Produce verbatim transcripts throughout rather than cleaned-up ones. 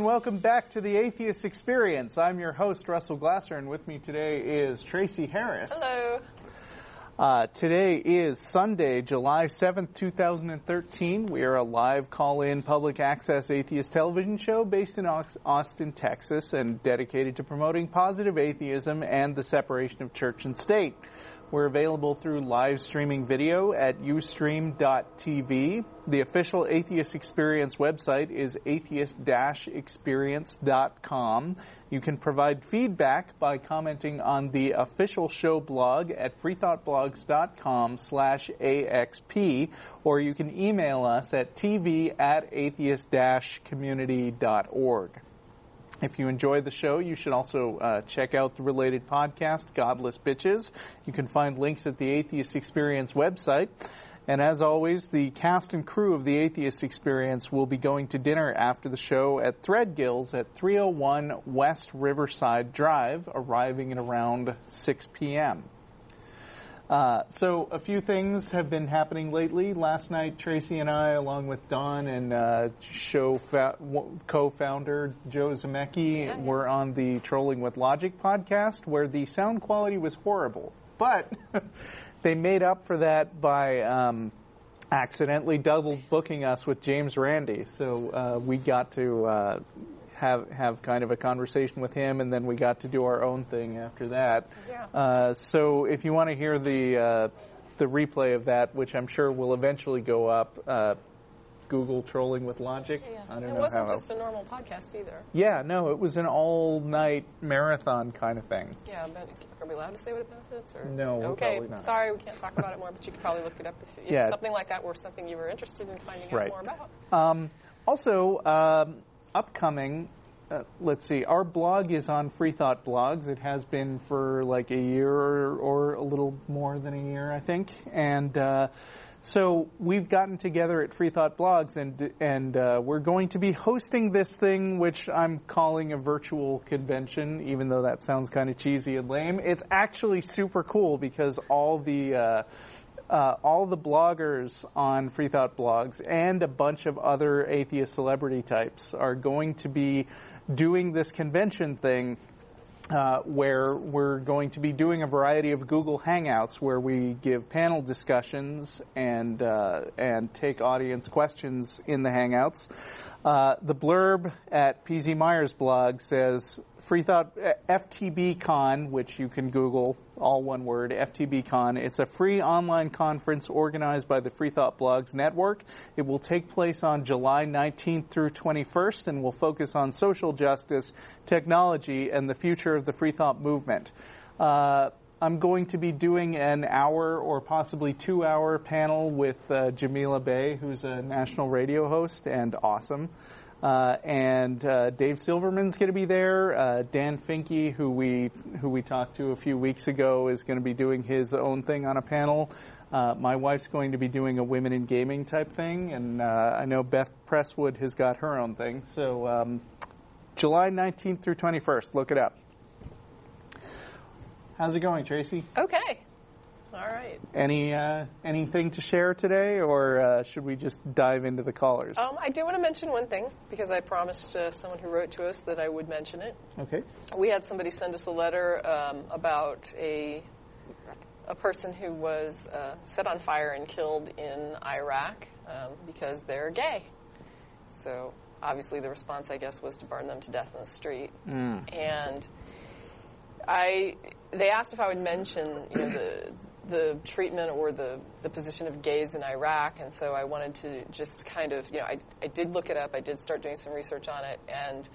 Welcome back to the Atheist Experience. I'm your host, Russell Glasser, and with me today is Tracie Harris. Hello. Uh, today is Sunday, July seventh, two thousand thirteen. We are a live call-in public access atheist television show based in Austin, Texas, and dedicated to promoting positive atheism and the separation of church and state. We're available through live streaming video at ustream dot t v. The official Atheist Experience website is atheist dash experience dot com. You can provide feedback by commenting on the official show blog at freethought blogs dot com slash A X P, or you can email us at t v at atheist dash community dot org. If you enjoy the show, you should also uh, check out the related podcast, Godless Bitches. You can find links at the Atheist Experience website. And as always, the cast and crew of the Atheist Experience will be going to dinner after the show at Threadgill's at three oh one West Riverside Drive, arriving at around six p m Uh, so a few things have been happening lately. Last night, Tracie and I, along with Don and uh, show fa- co-founder Joe Zemecki, yeah. were on the Trolling with Logic podcast, where the sound quality was horrible. But they made up for that by um, accidentally double booking us with James Randi. So uh, we got to uh, have have kind of a conversation with him, and then we got to do our own thing after that. Yeah. Uh, so if you want to hear the uh, the replay of that, which I'm sure will eventually go up, uh, Google Trolling with Logic. Yeah, yeah. I don't it know wasn't how just I'll... a normal podcast either. Yeah, no, it was an all-night marathon kind of thing. Yeah, but are we allowed to say what it benefits? Or? No, we're okay, probably not. Sorry, we can't talk about it more, but you could probably look it up if you yeah. something like that were something you were interested in finding right. out more about. Um, also, um, upcoming, uh, let's see, our blog is on Freethought Blogs. It has been for like a year or, or a little more than a year, I think. And uh, so we've gotten together at Freethought Blogs, and and uh, we're going to be hosting this thing, which I'm calling a virtual convention, even though that sounds kind of cheesy and lame. It's actually super cool because all the... Uh, Uh, all the bloggers on Freethought Blogs and a bunch of other atheist celebrity types are going to be doing this convention thing uh, where we're going to be doing a variety of Google Hangouts where we give panel discussions and, uh, and take audience questions in the Hangouts. Uh, the blurb at P Z Myers' blog says, Freethought FTBCon, which you can Google, all one word, FTBCon. It's a free online conference organized by the Freethought Blogs Network. It will take place on July nineteenth through twenty-first and will focus on social justice, technology, and the future of the Freethought movement. Uh, I'm going to be doing an hour or possibly two-hour panel with uh, Jamila Bey, who's a national radio host and awesome. Uh, and uh, Dave Silverman's going to be there. Uh, Dan Finke, who we who we talked to a few weeks ago, is going to be doing his own thing on a panel. Uh, my wife's going to be doing a women in gaming type thing, and uh, I know Beth Presswood has got her own thing. So um, July nineteenth through twenty-first, look it up. How's it going, Tracie? Okay. All right. Any uh, anything to share today, or uh, should we just dive into the callers? Um, I do want to mention one thing, because I promised uh, someone who wrote to us that I would mention it. Okay. We had somebody send us a letter um, about a a person who was uh, set on fire and killed in Iraq um, because they're gay. So obviously the response, I guess, was to burn them to death in the street. Mm. And I they asked if I would mention, you know, the the treatment or the, the position of gays in Iraq, and so I wanted to just kind of, you know, I, I did look it up, I did start doing some research on it, and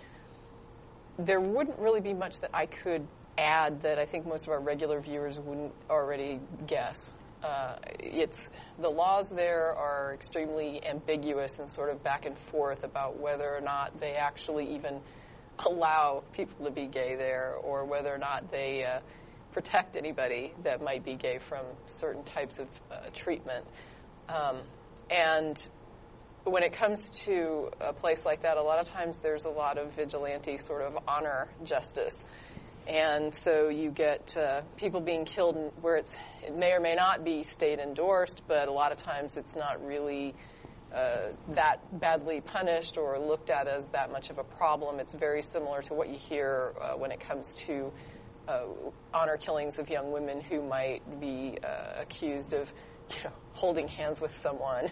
there wouldn't really be much that I could add that I think most of our regular viewers wouldn't already guess. Uh, it's the laws there are extremely ambiguous and sort of back and forth about whether or not they actually even allow people to be gay there, or whether or not they uh, protect anybody that might be gay from certain types of uh, treatment. Um, and when it comes to a place like that, a lot of times there's a lot of vigilante sort of honor justice. And so you get uh, people being killed where it's, it may or may not be state-endorsed, but a lot of times it's not really uh, that badly punished or looked at as that much of a problem. It's very similar to what you hear uh, when it comes to uh, honor killings of young women who might be uh, accused of, you know, holding hands with someone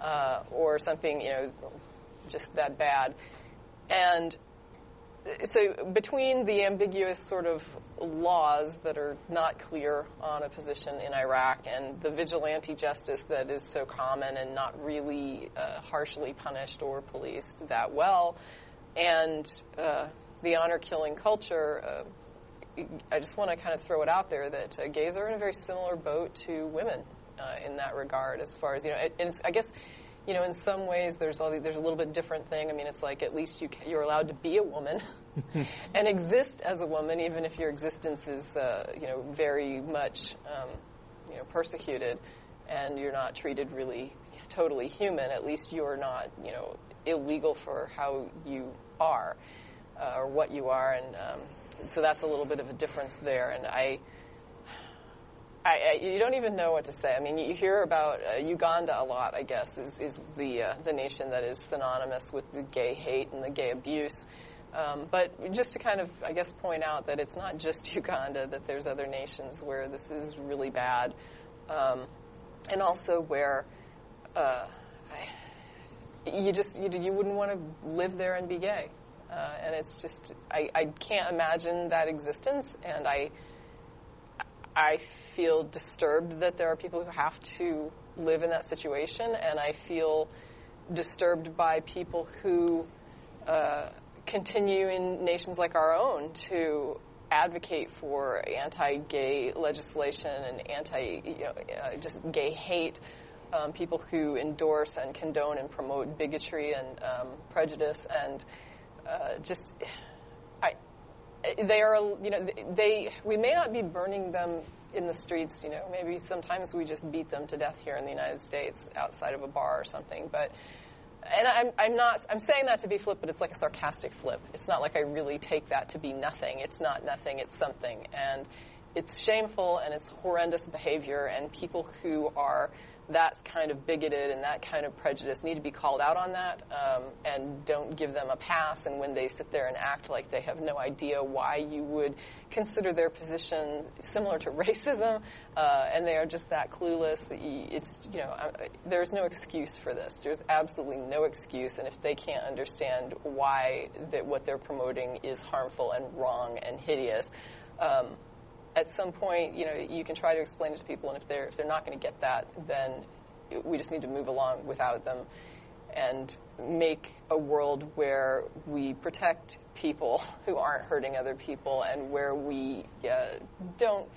uh, or something, you know, just that bad. And so between the ambiguous sort of laws that are not clear on a position in Iraq and the vigilante justice that is so common and not really uh, harshly punished or policed that well, and uh, the honor-killing culture, uh, I just want to kind of throw it out there that uh, gays are in a very similar boat to women uh, in that regard, as far as, you know, and it's, I guess... You know, in some ways, there's all the, there's a little bit different thing. I mean, it's like at least you ca- you're allowed to be a woman and exist as a woman, even if your existence is, uh, you know, very much, um, you know, persecuted, and you're not treated really totally human. At least you're not, you know, illegal for how you are uh, or what you are, and um, so that's a little bit of a difference there. And I. I, I, you don't even know what to say. I mean, you hear about uh, Uganda a lot, I guess, is, is the uh, the nation that is synonymous with the gay hate and the gay abuse. Um, but just to kind of, I guess, point out that it's not just Uganda, that there's other nations where this is really bad. Um, and also where uh, you just, you, you wouldn't want to live there and be gay. Uh, and it's just, I, I can't imagine that existence, and I... I feel disturbed that there are people who have to live in that situation, and I feel disturbed by people who uh, continue in nations like our own to advocate for anti-gay legislation and anti, you know, uh, just gay hate, um, people who endorse and condone and promote bigotry and um, prejudice, and uh, just... I. They are, you know, they. We may not be burning them in the streets, you know. Maybe sometimes we just beat them to death here in the United States, outside of a bar or something. But, and I'm, I'm not. I'm saying that to be flip, but it's like a sarcastic flip. It's not like I really take that to be nothing. It's not nothing. It's something, and it's shameful and it's horrendous behavior. And people who are that kind of bigoted and that kind of prejudice need to be called out on that, um, and don't give them a pass. And when they sit there and act like they have no idea why you would consider their position similar to racism, uh, and they are just that clueless, it's, you know, I, there's no excuse for this. There's absolutely no excuse. And if they can't understand why that what they're promoting is harmful and wrong and hideous, um, at some point, you know, you can try to explain it to people, and if they're if they're not going to get that, then we just need to move along without them and make a world where we protect people who aren't hurting other people, and where we uh, don't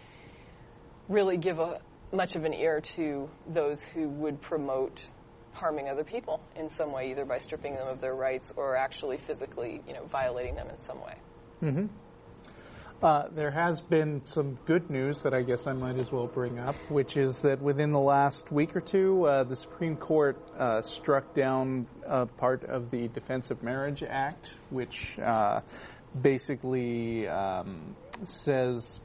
really give a, much of an ear to those who would promote harming other people in some way, either by stripping them of their rights or actually physically, you know, violating them in some way. Mm-hmm. Uh, there has been some good news that I guess I might as well bring up, which is that within the last week or two, uh, the Supreme Court uh, struck down a part of the Defense of Marriage Act, which uh, basically um, says,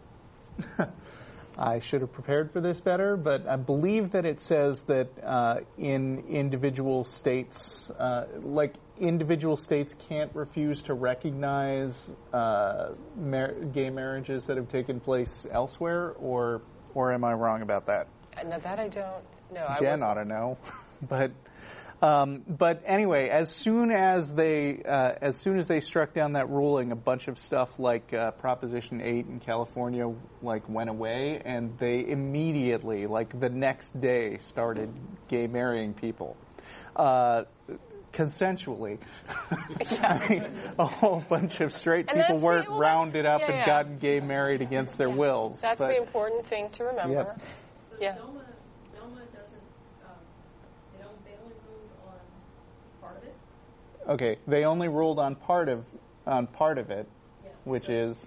I should have prepared for this better, but I believe that it says that uh, in individual states, uh, like individual states can't refuse to recognize uh, mar- gay marriages that have taken place elsewhere, or or am I wrong about that? Now that I don't know. Jen ought to know, but um, but anyway, as soon as they uh, as soon as they struck down that ruling, a bunch of stuff like uh, Proposition eight in California like went away, and they immediately, like the next day, started gay marrying people. Uh, consensually. Yeah. I mean, a whole bunch of straight and people weren't the, well, rounded up yeah, and yeah. gotten gay married against their yeah. wills. That's but, the important thing to remember. Yeah. So yeah. DOMA, DOMA doesn't, um, they, don't, they only ruled on part of it? Okay, they only ruled on part of, on part of it, yeah. which so, is?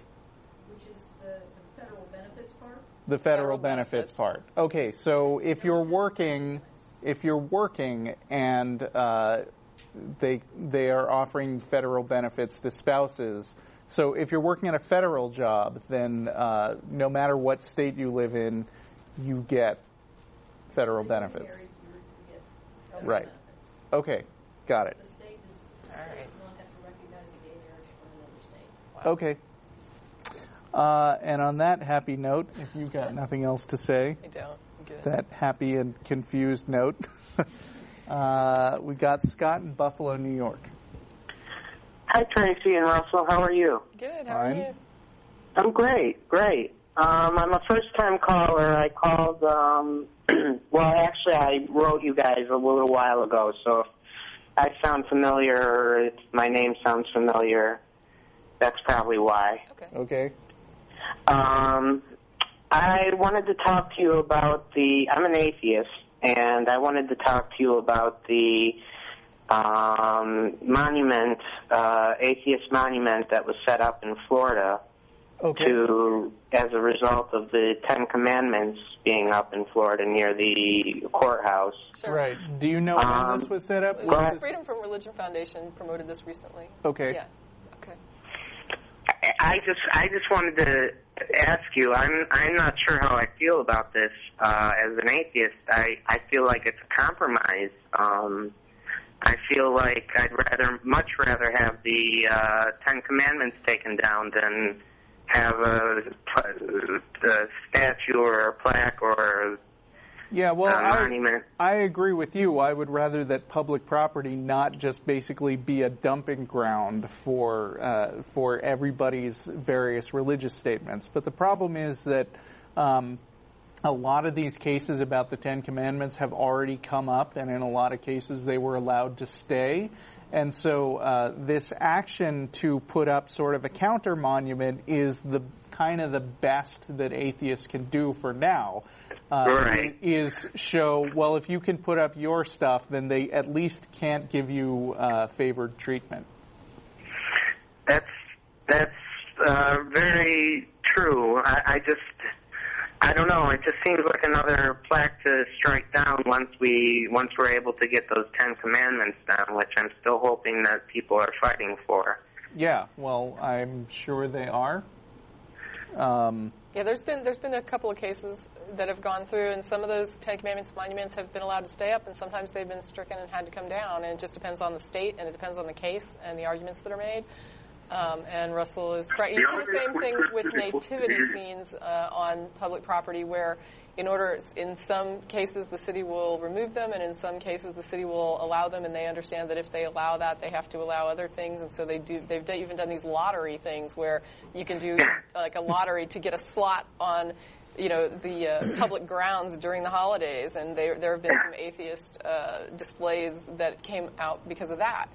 Which is the, the federal benefits part? The federal, federal benefits. benefits part. Okay, so if you're working... If you're working and uh, they they are offering federal benefits to spouses, so if you're working at a federal job, then uh, no matter what state you live in, you get federal benefits. Married, you get federal right. benefits. Okay, got it. The state does, the state right. does not have to recognize a gay marriage from another state. Wow. Okay. Uh, and on that happy note, if you've got nothing else to say, I don't. Good. That happy and confused note. uh, we got Scott in Buffalo, New York. Hi, Tracie and Russell. How are you? Good. How Fine. are you? I'm great. Great. Um, I'm a first-time caller. I called. Um, well, actually, I wrote you guys a little while ago, so if I sound familiar or if my name sounds familiar, that's probably why. Okay. Okay. Um. I wanted to talk to you about the, I'm an atheist, and I wanted to talk to you about the um, monument, uh, atheist monument that was set up in Florida okay. to, as a result of the Ten Commandments being up in Florida near the courthouse. Sure. Right. Do you know when um, this was set up? It was the Freedom from Religion Foundation promoted this recently. Okay. Yeah. Okay. I just, I just wanted to ask you. I'm, I'm not sure how I feel about this. Uh, as an atheist, I, I feel like it's a compromise. Um, I feel like I'd rather, much rather have the uh, Ten Commandments taken down than have a, a statue or a plaque or. Yeah, well, I, I agree with you. I would rather that public property not just basically be a dumping ground for uh, for everybody's various religious statements. But the problem is that um, a lot of these cases about the Ten Commandments have already come up, and in a lot of cases they were allowed to stay. And so uh, this action to put up sort of a counter monument is the kind of the best that atheists can do for now. Uh, right. Is show, well, if you can put up your stuff, then they at least can't give you uh, favored treatment. That's that's uh, very true. I, I just, I don't know. It just seems like another plaque to strike down once we once we're able to get those Ten Commandments down, which I'm still hoping that people are fighting for. Yeah. Well, I'm sure they are. Um, yeah, there's been there's been a couple of cases that have gone through, and some of those Ten Commandments monuments have been allowed to stay up, and sometimes they've been stricken and had to come down. And it just depends on the state, and it depends on the case and the arguments that are made. Um, and Russell is correct. You see the same thing with nativity scenes uh, on public property, where in order, in some cases the city will remove them, and in some cases the city will allow them. And they understand that if they allow that, they have to allow other things. And so they do. They've even done these lottery things where you can do like a lottery to get a slot on, you know, the uh, public grounds during the holidays. And they, there have been some atheist uh, displays that came out because of that.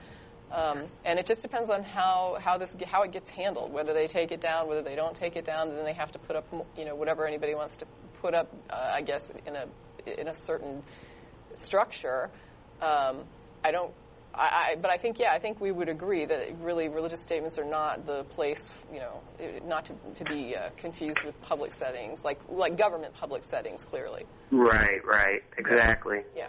Um, and it just depends on how, how this how it gets handled, whether they take it down, whether they don't take it down, and then they have to put up, you know, whatever anybody wants to put up, uh, I guess, in a in a certain structure. Um, I don't, I, I but I think yeah, I think we would agree that really religious statements are not the place, you know, not to to be uh, confused with public settings, like like government public settings, clearly. Right, right, exactly. Yeah.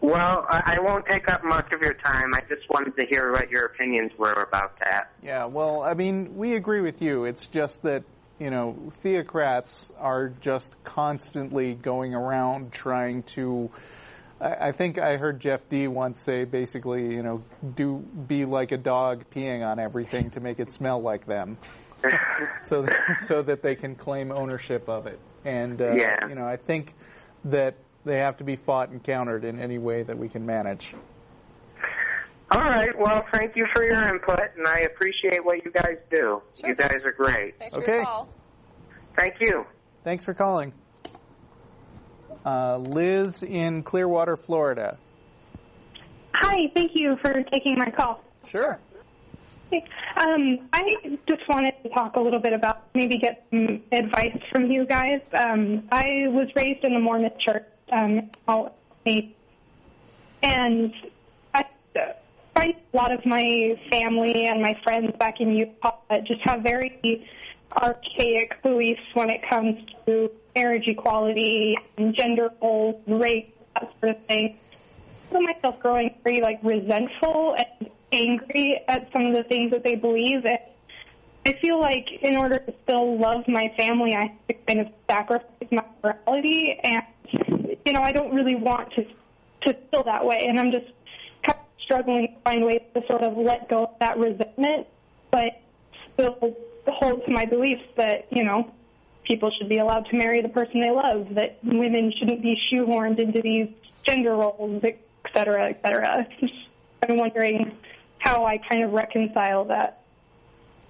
Well, I won't take up much of your time. I just wanted to hear what your opinions were about that. Yeah, well, I mean, we agree with you. It's just that, you know, theocrats are just constantly going around trying to, I think I heard Jeff D. once say basically, you know, do be like a dog peeing on everything to make it smell like them. so, that, so that they can claim ownership of it. And, uh, yeah. you know, I think that they have to be fought and countered in any way that we can manage. All right. Well, thank you for your input, and I appreciate what you guys do. Sure. You guys are great. Thanks okay. for your call. Thank you. Thanks for calling. Uh, Liz in Clearwater, Florida. Hi, thank you for taking my call. Sure. Um, I just wanted to talk a little bit about, maybe get some advice from you guys. Um, I was raised in the Mormon church, um, and I find a lot of my family and my friends back in Utah just have very archaic beliefs when it comes to marriage equality and gender roles, race, that sort of thing. I found myself growing very, like, resentful and angry at some of the things that they believe in. I feel like in order to still love my family, I have to kind of sacrifice my morality, and, you know, I don't really want to to feel that way, and I'm just kind of struggling to find ways to sort of let go of that resentment, but still hold to my beliefs that, you know, people should be allowed to marry the person they love, that women shouldn't be shoehorned into these gender roles, et cetera, et cetera. I'm wondering how I kind of reconcile that.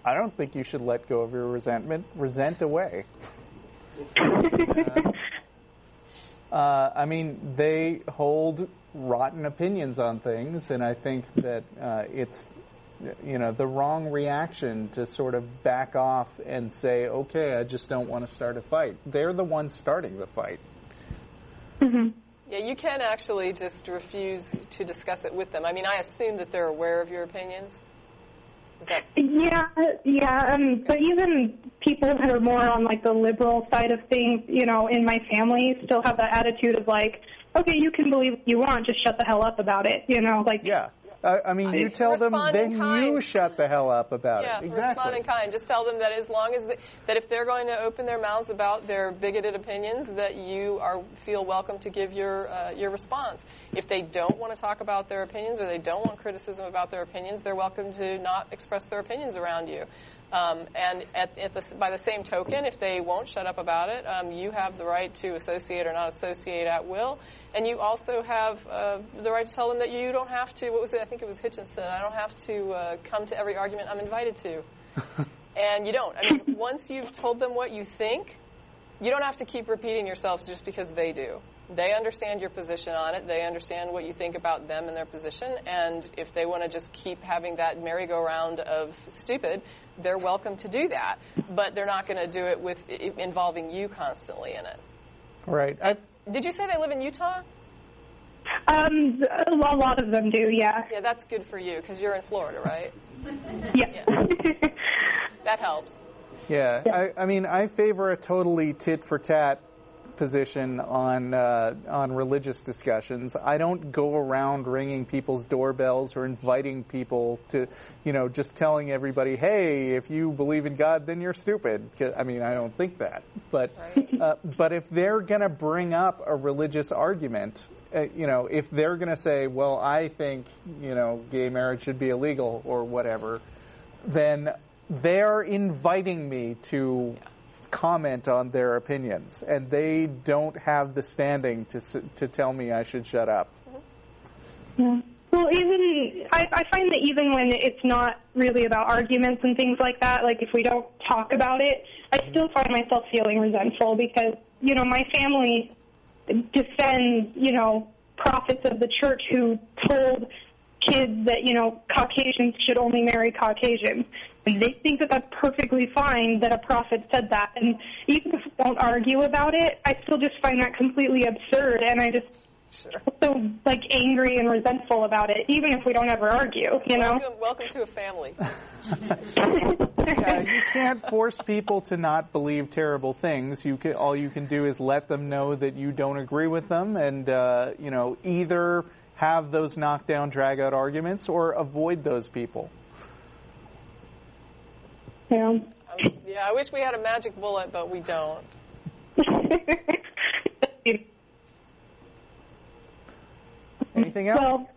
I don't think you should let go of your resentment. Resent away. uh, uh, I mean, they hold rotten opinions on things, and I think that uh, it's, you know, the wrong reaction to sort of back off and say, okay, I just don't want to start a fight. They're the ones starting the fight. Mm-hmm. Yeah, you can actually just refuse to discuss it with them. I mean, I assume that they're aware of your opinions. Is that... Yeah, yeah. Um, okay. But even people that are more on, like, the liberal side of things, you know, in my family still have that attitude of, like, okay, you can believe what you want, just shut the hell up about it, you know? like. Yeah. I, I mean, I you tell them, then you shut the hell up about yeah, it. Yeah, exactly. Respond in kind. Just tell them that as long as, the, that if they're going to open their mouths about their bigoted opinions, that you are feel welcome to give your uh, your response. If they don't want to talk about their opinions, or they don't want criticism about their opinions, they're welcome to not express their opinions around you. Um, and at, at the, by the same token, if they won't shut up about it, um, you have the right to associate or not associate at will, and you also have uh, the right to tell them that you don't have to, what was it, I think it was Hutchinson, I don't have to uh, come to every argument I'm invited to. And you don't. I mean, once you've told them what you think, you don't have to keep repeating yourself just because they do. They understand your position on it. They understand what you think about them and their position. And if they want to just keep having that merry-go-round of stupid, they're welcome to do that. But they're not going to do it with involving you constantly in it. Right. I've... Did you say they live in Utah? Um, a lot of them do, yeah. Yeah, that's good for you because you're in Florida, right? Yeah. Yeah. That helps. Yeah. yeah. I, I mean, I favor a totally tit-for-tat position on uh, on religious discussions. I don't go around ringing people's doorbells or inviting people to, you know, just telling everybody, hey, if you believe in God, then you're stupid. I mean, I don't think that. But right. uh, but if they're going to bring up a religious argument, uh, you know, if they're going to say, well, I think, you know, gay marriage should be illegal or whatever, then they're inviting me to... Yeah. Comment on their opinions, and they don't have the standing to to tell me I should shut up. Yeah. Well, even I, I find that even when it's not really about arguments and things like that, like if we don't talk about it, I still find myself feeling resentful because, you know, my family defends, you know, prophets of the church who told kids that, you know, Caucasians should only marry Caucasians. And they think that that's perfectly fine that a prophet said that. And even if we don't argue about it, I still just find that completely absurd. And I just sure. so, like, angry and resentful about it, even if we don't ever argue, you welcome, know? Welcome to a family. Yeah, you can't force people to not believe terrible things. You can, all you can do is let them know that you don't agree with them and, uh, you know, either... have those knockdown, drag-out arguments, or avoid those people. Yeah. Um, yeah, I wish we had a magic bullet, but we don't. Anything else? Well,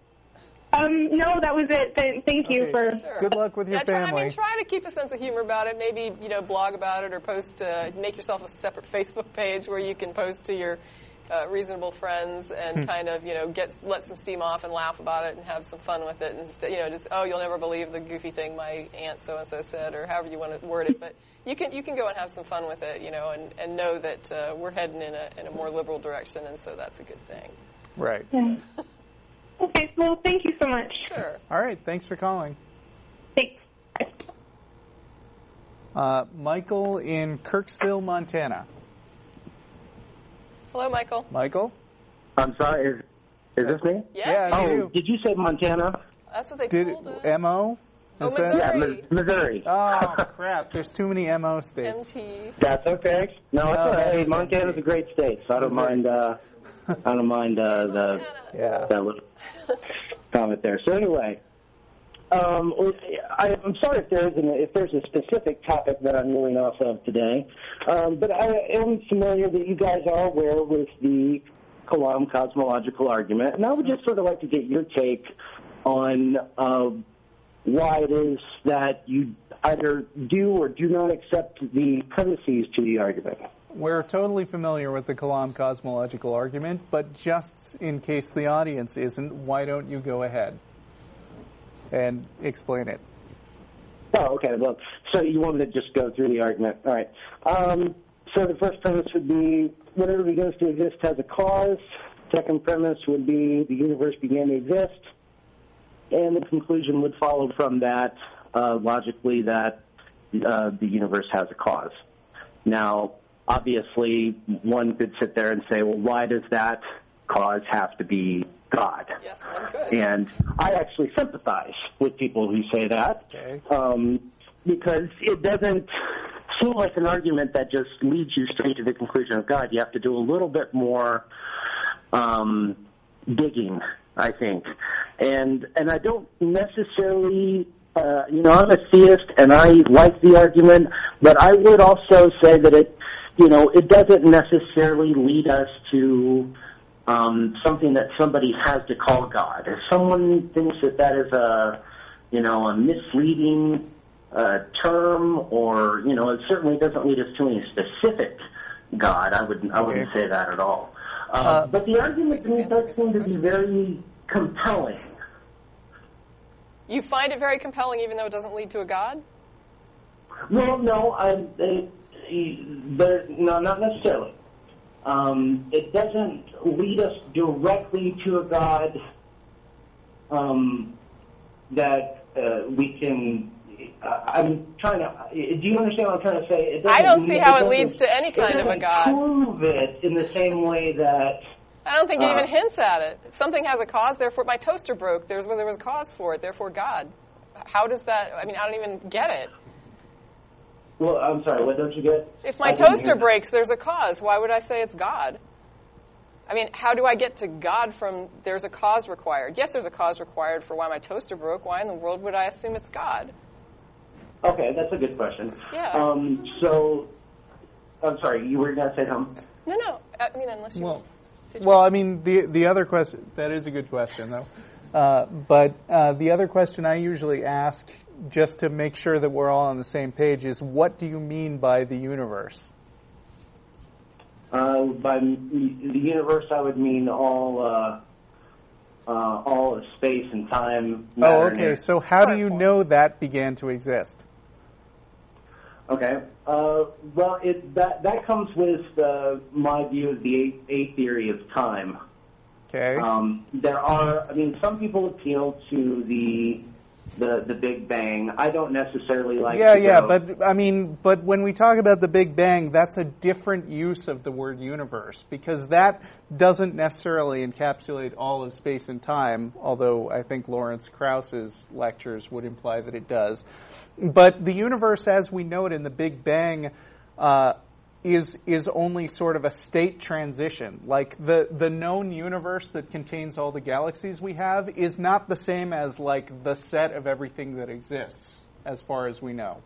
um, no, that was it. Th- thank okay, you for... Sure. Good luck with your yeah, family. Try, I mean, try to keep a sense of humor about it. Maybe, you know, blog about it or post, uh, make yourself a separate Facebook page where you can post to your... Uh, reasonable friends and hmm. kind of, you know, get let some steam off and laugh about it and have some fun with it and, st- you know, just, oh, you'll never believe the goofy thing my aunt so-and-so said or however you want to word it. But you can you can go and have some fun with it, you know, and, and know that uh, we're heading in a, in a more liberal direction, and so that's a good thing. Right. Yeah. Okay, well, thank you so much. Sure. All right, thanks for calling. Thanks. Uh, Michael in Kirksville, Montana. Hello, Michael. Michael? I'm sorry, is, is this me? Yeah. yeah oh, you. Did you say Montana? That's what they did told it, us. M O? Oh, Missouri. Yeah, Missouri. Oh, crap. There's too many M O states. M T. That's okay. No, no it's all right. Hey, Montana's a great state, so I don't Missouri. mind uh, I don't mind uh, the yeah. that little comment there. So anyway, um, I, I'm sorry if there's, an, if there's a specific topic that I'm going off of today, um, but I am familiar that you guys are aware with the Kalam cosmological argument, and I would just sort of like to get your take on uh, why it is that you either do or do not accept the premises to the argument. We're totally familiar with the Kalam cosmological argument, but just in case the audience isn't, why don't you go ahead and explain it? Oh, okay. Well, so you want me to just go through the argument. All right. Um, so the first premise would be whatever begins to exist has a cause. Second premise would be the universe began to exist. And the conclusion would follow from that, uh, logically, that uh, the universe has a cause. Now, obviously, one could sit there and say, well, why does that cause have to be God? Yes, one could. And I actually sympathize with people who say that, okay. um, because it doesn't seem like an argument that just leads you straight to the conclusion of God. You have to do a little bit more um, digging, I think. And and I don't necessarily, uh, you know, I'm a theist and I like the argument, but I would also say that it, you know, it doesn't necessarily lead us to um, something that somebody has to call God. If someone thinks that that is a, you know, a misleading uh, term, or, you know, it certainly doesn't lead us to any specific God. I wouldn't, I wouldn't say that at all. Uh, uh, but the argument to me does seem to be very compelling. You find it very compelling, even though it doesn't lead to a God? Well, no, I, I, but no, not necessarily. Um, it doesn't lead us directly to a God um, that uh, we can. Uh, I'm trying to. Do you understand what I'm trying to say? It I don't see how it leads to any kind of a God. It doesn't prove it in the same way that. I don't think it even uh, hints at it. Something has a cause, therefore my toaster broke. There's well, there was a cause for it, therefore God. How does that? I mean, I don't even get it. Well, I'm sorry. What don't you get? If my I toaster breaks, there's a cause. Why would I say it's God? I mean, how do I get to God from there's a cause required? Yes, there's a cause required for why my toaster broke. Why in the world would I assume it's God? Okay, that's a good question. Yeah. Um, so, I'm sorry. You were going to say something? No, no. I mean, unless you. Well, Well, I mean, the the other question, that is a good question, though. Uh, but uh, the other question I usually ask, just to make sure that we're all on the same page, is what do you mean by the universe? Uh, by the universe, I would mean all uh, uh, all of space and time. Oh, okay. So how do you know that began to exist? Okay. Uh, well, it, that that comes with uh, my view of the A theory of time. Okay. Um, there are, I mean, some people appeal to the the the Big Bang. I don't necessarily like. Yeah, to yeah, go. But I mean, but when we talk about the Big Bang, that's a different use of the word universe because that doesn't necessarily encapsulate all of space and time. Although I think Lawrence Krauss's lectures would imply that it does. But the universe, as we know it in the Big Bang, uh, is is only sort of a state transition. Like the the known universe that contains all the galaxies we have is not the same as like the set of everything that exists, as far as we know.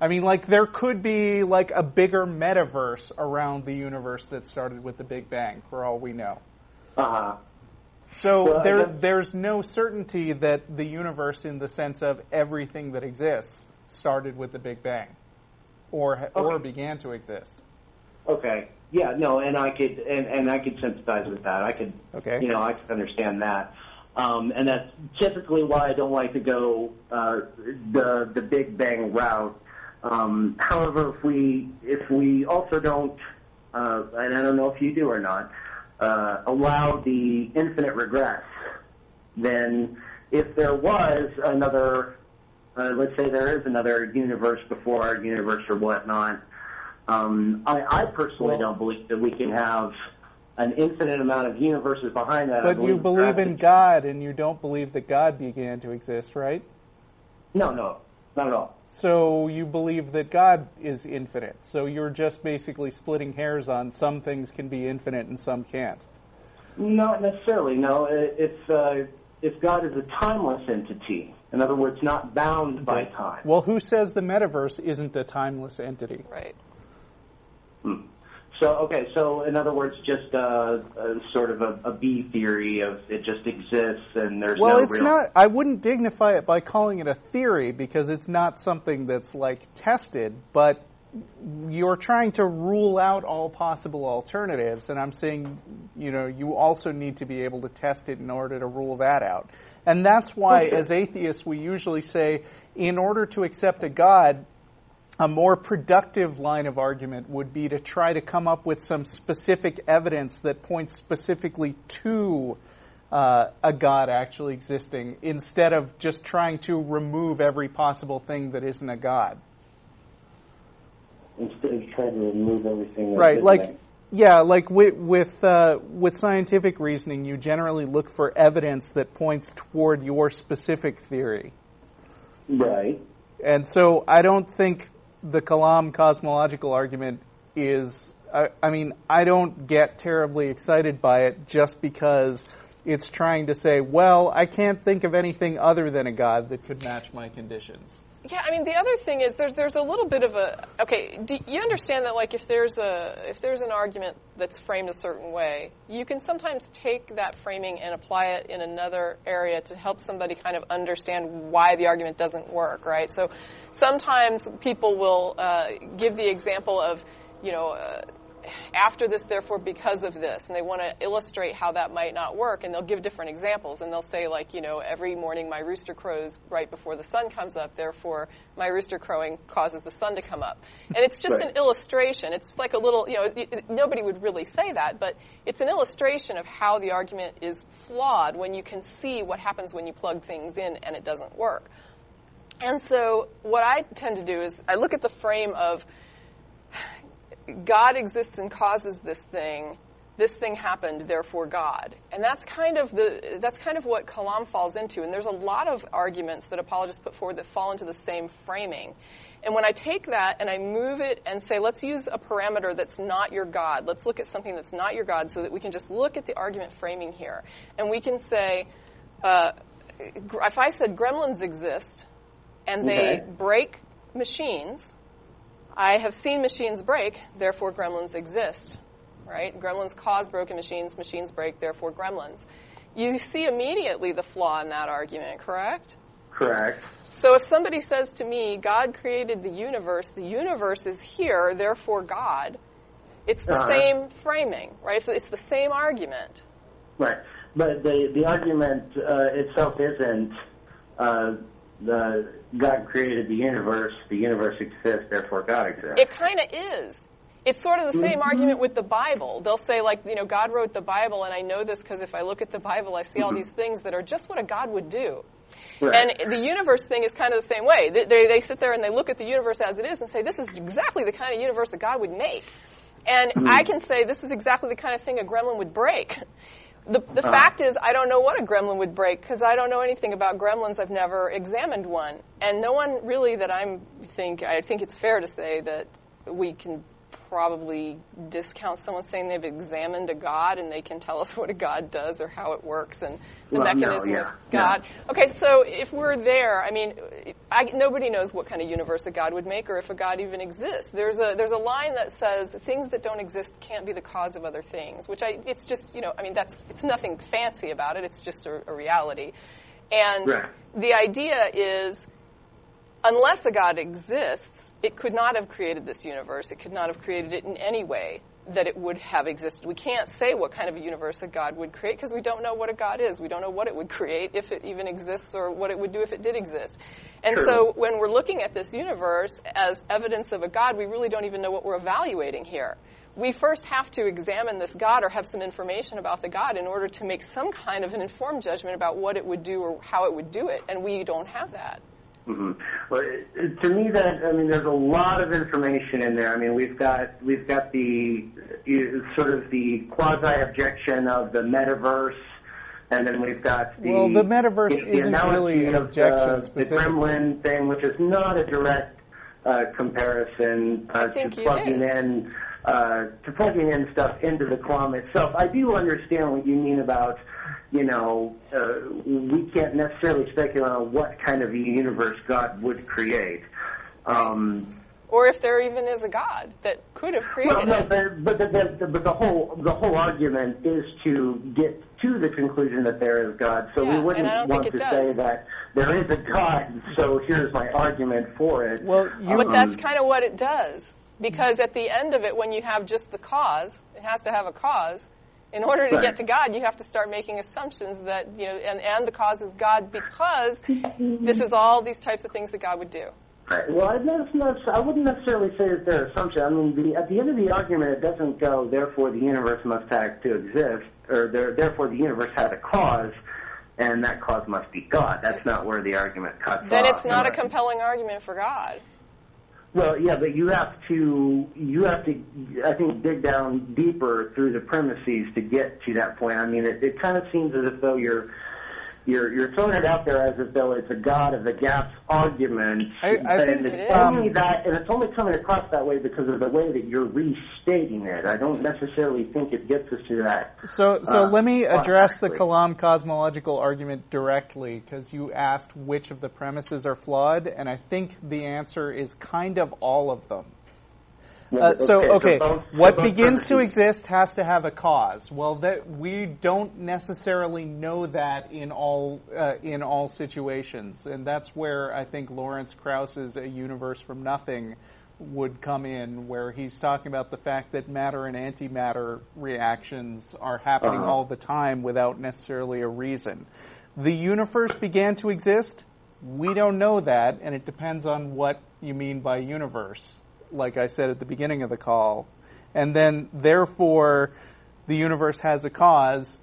I mean, like there could be like a bigger metaverse around the universe that started with the Big Bang, for all we know. Uh-huh. So well, there, there's no certainty that the universe, in the sense of everything that exists, started with the Big Bang, or okay. or began to exist. Okay. Yeah. No. And I could and, and I could sympathize with that. I could. Okay. You know, I could understand that. Um, and that's typically why I don't like to go uh, the the Big Bang route. Um, however, if we if we also don't, uh, and I don't know if you do or not. Uh, allow the infinite regress then if there was another, uh, let's say there is another universe before our universe or whatnot, um, I, I personally don't believe that we can have an infinite amount of universes behind that. But you believe in God, and you don't believe that God began to exist, right? No, no, not at all. So you believe that God is infinite. So you're just basically splitting hairs on some things can be infinite and some can't. Not necessarily, no. It's, uh, if God is a timeless entity, in other words, not bound by time. Well, who says the metaverse isn't a timeless entity? Right. Hmm. So, okay, so in other words, just uh, uh, sort of a, a B theory of it just exists and there's well, no Well, it's real... not, I wouldn't dignify it by calling it a theory because it's not something that's, like, tested, but you're trying to rule out all possible alternatives, and I'm saying, you know, you also need to be able to test it in order to rule that out. And that's why, okay. as atheists, we usually say, in order to accept a God, a more productive line of argument would be to try to come up with some specific evidence that points specifically to uh, a God actually existing instead of just trying to remove every possible thing that isn't a God. Instead of trying to remove everything. Right, like, there. yeah, like with, with, uh, with scientific reasoning, you generally look for evidence that points toward your specific theory. Right. And so I don't think... the Kalam cosmological argument is, I, I mean, I don't get terribly excited by it just because it's trying to say, well, I can't think of anything other than a God that could match my conditions. Yeah, I mean, the other thing is there's there's a little bit of a, okay, do you understand that, like, if there's a if there's an argument that's framed a certain way, you can sometimes take that framing and apply it in another area to help somebody kind of understand why the argument doesn't work, right? So sometimes people will uh, give the example of, you know, uh, after this, therefore, because of this, and they want to illustrate how that might not work, and they'll give different examples, and they'll say, like, you know, every morning my rooster crows right before the sun comes up, therefore my rooster crowing causes the sun to come up. And it's just right. an illustration. It's like a little, you know, it, it, nobody would really say that, but it's an illustration of how the argument is flawed when you can see what happens when you plug things in and it doesn't work. And so what I tend to do is I look at the frame of God exists and causes this thing. This thing happened, therefore God. And that's kind of the that's kind of what Kalam falls into. And there's a lot of arguments that apologists put forward that fall into the same framing. And when I take that and I move it and say, let's use a parameter that's not your God. Let's look at something that's not your God so that we can just look at the argument framing here. And we can say, uh, if I said gremlins exist and they okay. break machines... I have seen machines break, therefore gremlins exist, right? Gremlins cause broken machines, machines break, therefore gremlins. You see immediately the flaw in that argument, correct? Correct. So if somebody says to me, God created the universe, the universe is here, therefore God, it's the uh-huh. same framing, right? So it's the same argument. Right. But the, the argument uh, itself isn't... Uh, The God created the universe, the universe exists, therefore God exists. It kind of is. It's sort of the same mm-hmm. argument with the Bible. They'll say, like, you know, God wrote the Bible, and I know this because if I look at the Bible, I see mm-hmm. all these things that are just what a God would do. Right. And the universe thing is kind of the same way. They, they, they sit there and they look at the universe as it is and say, this is exactly the kind of universe that God would make. And mm-hmm. I can say, this is exactly the kind of thing a gremlin would break. The, the uh, fact is, I don't know what a gremlin would break because I don't know anything about gremlins. I've never examined one, and no one really that I'm think. I think it's fair to say that we can probably discount someone saying they've examined a God and they can tell us what a God does or how it works and the well, mechanism no, yeah, of God. No. Okay, so if we're there, I mean, I, nobody knows what kind of universe a God would make or if a God even exists. There's a there's a line that says things that don't exist can't be the cause of other things, which I it's just you know I mean that's it's nothing fancy about it. It's just a, a reality, and right. the idea is. Unless a God exists, it could not have created this universe. It could not have created it in any way that it would have existed. We can't say what kind of a universe a God would create because we don't know what a God is. We don't know what it would create, if it even exists, or what it would do if it did exist. And True. So when we're looking at this universe as evidence of a God, we really don't even know what we're evaluating here. we first have to examine this God or have some information about the God in order to make some kind of an informed judgment about what it would do or how it would do it, and we don't have that. Mm-hmm. Well, it, to me, that I mean, there's a lot of information in there. I mean, we've got we've got the uh, sort of the quasi-objection of the metaverse, and then we've got the well, the metaverse the, the isn't really an objection. The, the Kremlin thing, which is not a direct uh, comparison uh, to plugging is. in uh, to plugging in stuff into the Quam itself. I do understand what you mean about. You know, uh, we can't necessarily speculate on what kind of universe God would create. Um, or if there even is a God that could have created well, no, it. But, but, the, the, but the whole the whole argument is to get to the conclusion that there is God. So yeah, we wouldn't want to does. say that there is a God, so here's my argument for it. Well, you, But um, that's kind of what it does. Because at the end of it, when you have just the cause, it has to have a cause. In order to right. get to God, you have to start making assumptions that, you know, and, and the cause is God because this is all these types of things that God would do. Right. Well, I'd not, I wouldn't necessarily say that they're assumptions. I mean, the, at the end of the argument, it doesn't go, therefore the universe must have to exist, or there, therefore the universe had a cause, and that cause must be God. That's not where the argument cuts then off. Then it's not right. a compelling argument for God. Well, yeah, but you have to, you have to, I think, dig down deeper through the premises to get to that point. I mean, it, it kind of seems as if though you're, you're, you're throwing it out there as if though it's a God of the gaps argument. I, I but think it's it only is. That, and it's only coming across that way because of the way that you're restating it. I don't necessarily think it gets us to that. So, so uh, let me address the Kalam cosmological argument directly, because you asked which of the premises are flawed, and I think the answer is kind of all of them. Uh, so, okay, what begins to exist has to have a cause. Well, that we don't necessarily know that in all uh, in all situations, and that's where I think Lawrence Krauss's A Universe from Nothing would come in, where he's talking about the fact that matter and antimatter reactions are happening uh-huh. all the time without necessarily a reason. The universe began to exist? We don't know that, and it depends on what you mean by universe. Like I said at the beginning of the call. And then, therefore, the universe has a cause.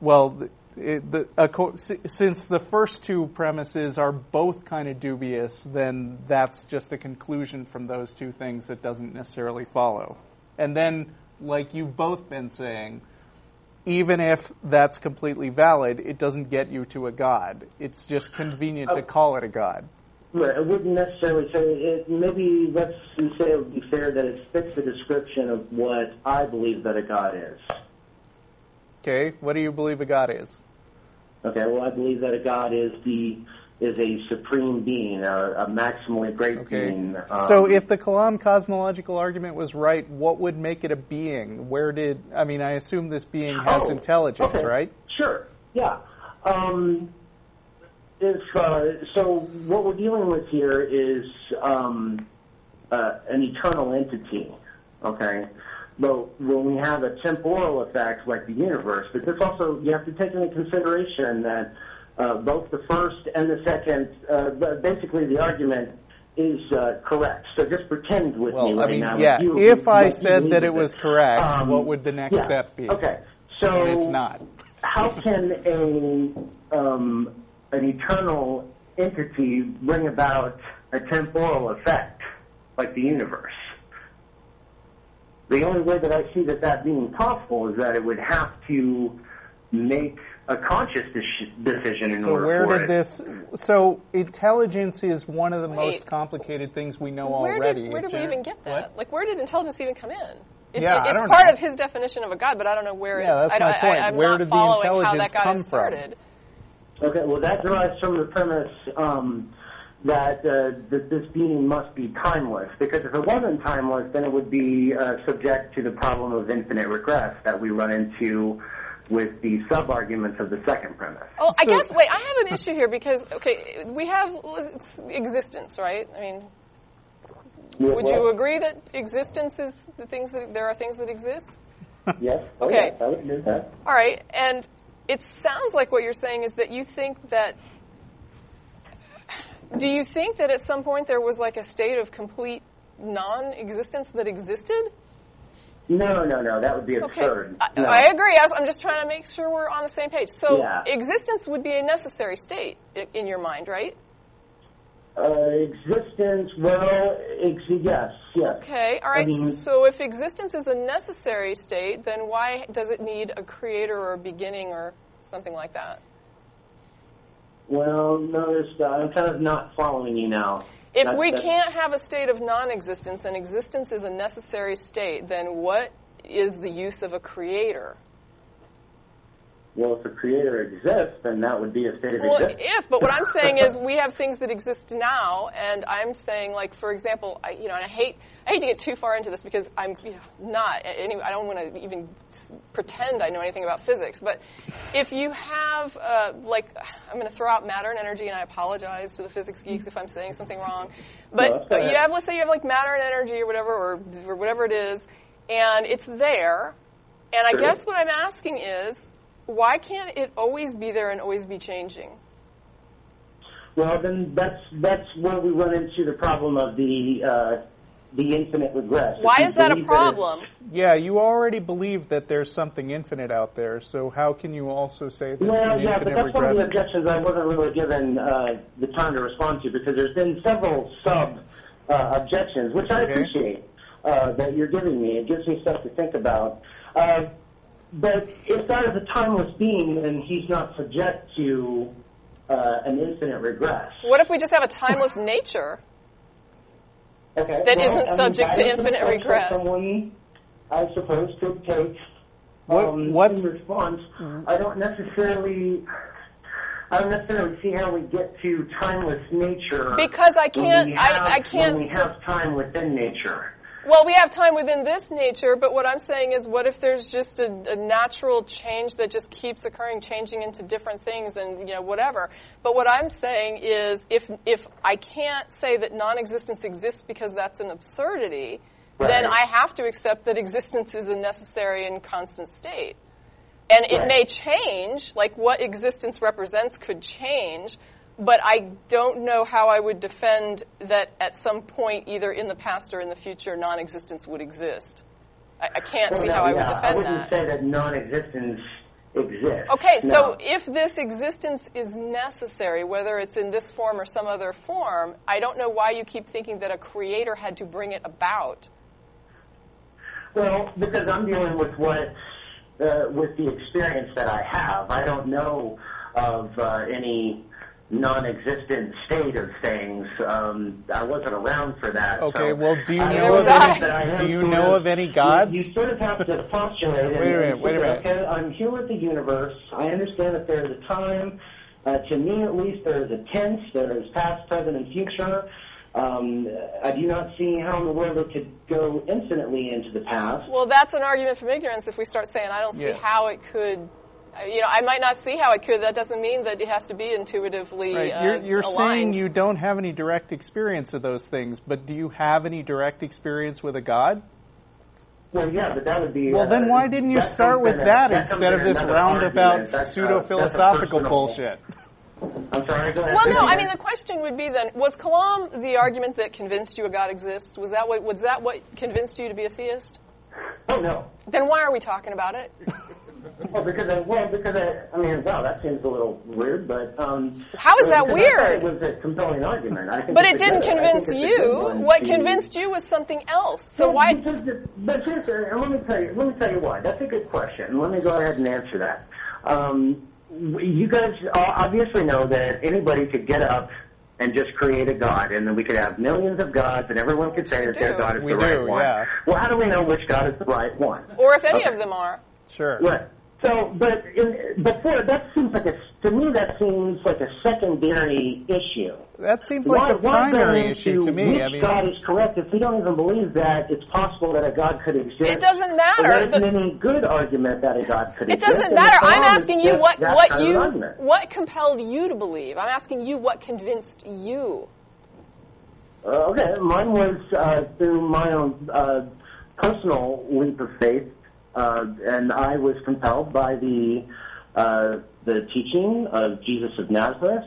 Well, it, the, a co- since the first two premises are both kind of dubious, then that's just a conclusion from those two things that doesn't necessarily follow. And then, like you've both been saying, even if that's completely valid, it doesn't get you to a God. It's just convenient oh. to call it a God. Right. I wouldn't necessarily say it. Maybe let's say it would be fair that it fits the description of what I believe that a God is. Okay. What do you believe a God is? Okay. Well, I believe that a God is the is a supreme being, a, a maximally great okay. being. Um, so, if the Kalam cosmological argument was right, what would make it a being? Where did I mean? I assume this being has oh, intelligence, okay. right? Sure. Yeah. Um, If, uh, so what we're dealing with here is um, uh, an eternal entity, okay? But when we have a temporal effect like the universe, but this also, you have to take into consideration that uh, both the first and the second, uh, basically the argument is uh, correct. So just pretend with well, me right I mean, now. Yeah. You, if you, I said that it was it. correct, um, what would the next yeah. step be? Okay. So and it's not. How can a... Um, an eternal entity bring about a temporal effect, like the universe? The only way that I see that that being possible is that it would have to make a conscious de- decision in so order where for did it. This, so intelligence is one of the Wait, most complicated things we know where already. Did, where did we even get that? What? Like, where did intelligence even come in? It, yeah, it, it's part know. of his definition of a God, but I don't know where yeah, it's. That's I, my I, point. I, I'm where not did following the intelligence how that got inserted. From? Okay, well, that derives from the premise um, that, uh, that this being must be timeless, because if it wasn't timeless, then it would be uh, subject to the problem of infinite regress that we run into with the sub-arguments of the second premise. Oh, I guess, wait, I have an issue here, because, okay, we have existence, right? I mean, yeah, would well, you agree that existence is the things that, there are things that exist? Yes. Oh, okay. Yeah, I would agree that. All right, and... It sounds like what you're saying is that you think that, do you think that at some point there was like a state of complete non-existence that existed? No, no, no. That would be absurd. Okay. No. I agree. I was, I'm just trying to make sure we're on the same page. So yeah. Existence would be a necessary state in your mind, right? Uh, existence, well, ex yes, yes. Okay, all right. I mean, so if existence is a necessary state, then why does it need a creator or a beginning or something like that? Well, no, uh, I'm kind of not following you now. If that's, we that's... can't have a state of non-existence and existence is a necessary state, then what is the use of a creator? Well, if a creator exists, then that would be a state of well, existence. Well, if, but what I'm saying is we have things that exist now, and I'm saying, like, for example, I, you know, and I hate, I hate to get too far into this because I'm you know, not, anyway, I don't want to even pretend I know anything about physics, but if you have, uh, like, I'm going to throw out matter and energy, and I apologize to the physics geeks if I'm saying something wrong, but, no, but you have, let's say you have, like, matter and energy or whatever, or, or whatever it is, and it's there, and I sure. guess what I'm asking is, why can't it always be there and always be changing? Well, then that's that's where we run into the problem of the uh, the infinite regression. Why is that a problem? That yeah, you already believe that there's something infinite out there, so how can you also say that? Well, yeah, but that's one of the objections I wasn't really given uh, the time to respond to because there's been several sub uh, objections, which I okay. appreciate uh, that you're giving me. It gives me stuff to think about. Uh, But if God is a timeless being, then he's not subject to uh, an infinite regress. What if we just have a timeless nature okay, that well, isn't subject I mean, to infinite regress? Someone, I suppose, could take um, what, in response. Mm-hmm. I don't necessarily... I don't necessarily see how we get to timeless nature. Because I can't... When we have, I, I can't when we have time within nature. Well, we have time within this nature, but what I'm saying is what if there's just a, a natural change that just keeps occurring, changing into different things and, you know, whatever. But what I'm saying is if if I can't say that non-existence exists because that's an absurdity, right. then I have to accept that existence is a necessary and constant state. And right. it may change, like what existence represents could change, but I don't know how I would defend that at some point, either in the past or in the future, non-existence would exist. I, I can't well, see no, how I no, would defend that. I wouldn't that. say that non-existence exists. Okay, no. so if this existence is necessary, whether it's in this form or some other form, I don't know why you keep thinking that a creator had to bring it about. Well, because I'm dealing with what, uh, with the experience that I have. I don't know of uh, any... non-existent state of things. Um, I wasn't around for that. Okay, so well, do you know of any, do you know of any gods? You, you sort of have to postulate. wait a minute, wait a minute. Okay, I'm here with the universe. I understand that there's a time. Uh, to me, at least, there is a tense. There is past, present, and future. Um, I do not see how in the world it could go infinitely into the past. Well, that's an argument from ignorance if we start saying, I don't yeah. see how it could... You know, I might not see how it could. That doesn't mean that it has to be intuitively right. uh, You're, you're aligned. saying you don't have any direct experience of those things, but do you have any direct experience with a god? Well, yeah, but that would be... Well, uh, then why didn't you start with that, that, that instead of this roundabout pseudo-philosophical uh, bullshit? I'm sorry. Go ahead. Well, no, I mean, the question would be then, was Kalam the argument that convinced you a god exists? Was that what, was that what convinced you to be a theist? Oh, no. Then why are we talking about it? Well, because I, well, because I, I mean, wow, that seems a little weird, but um, how is that weird? It was a compelling argument. I think but it didn't convince you. What convinced you was something else. So why? But just, uh, let me tell you. Let me tell you why. That's a good question. Let me go ahead and answer that. Um, you guys obviously know that anybody could get up and just create a god, and then we could have millions of gods, and everyone could say that their god is the right one. Yeah. Well, how do we know which god is the right one? Or if any of them are. Sure. Right. So, but in, before that seems like a to me that seems like a secondary issue. That seems like why, the primary issue to me. Which I mean, God is correct if we don't even believe that it's possible that a God could exist? It doesn't matter. There isn't any good argument that a God could exist. It doesn't matter. I'm asking you what what you what compelled you to believe. I'm asking you what convinced you. Uh, okay, mine was uh, through my own uh, personal leap of faith. Uh, and I was compelled by the uh, the teaching of Jesus of Nazareth.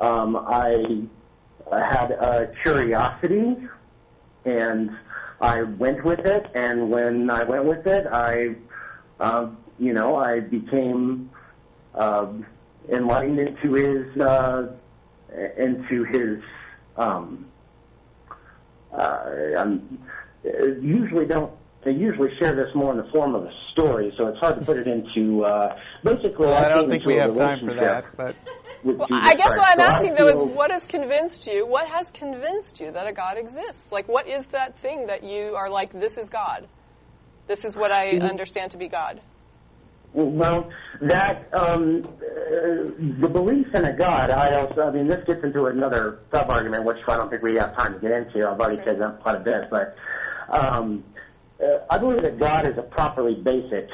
Um, I had a curiosity and I went with it, and when I went with it, I, uh, you know, I became uh, enlightened into his uh, into his. Um, uh, I'm, usually don't. They usually share this more in the form of a story, so it's hard to put it into. Uh, basically, well, I, I don't think we have time for that. But well, I guess Christ. what I'm so asking though is, what has convinced you? What has convinced you that a God exists? Like, what is that thing that you are like? This is God. This is what I understand to be God. Well, that um, uh, the belief in a God. I also, I mean, this gets into another sub argument, which I don't think we have time to get into. I've already taken up quite a bit, but. Um, Uh, I believe that God is a properly basic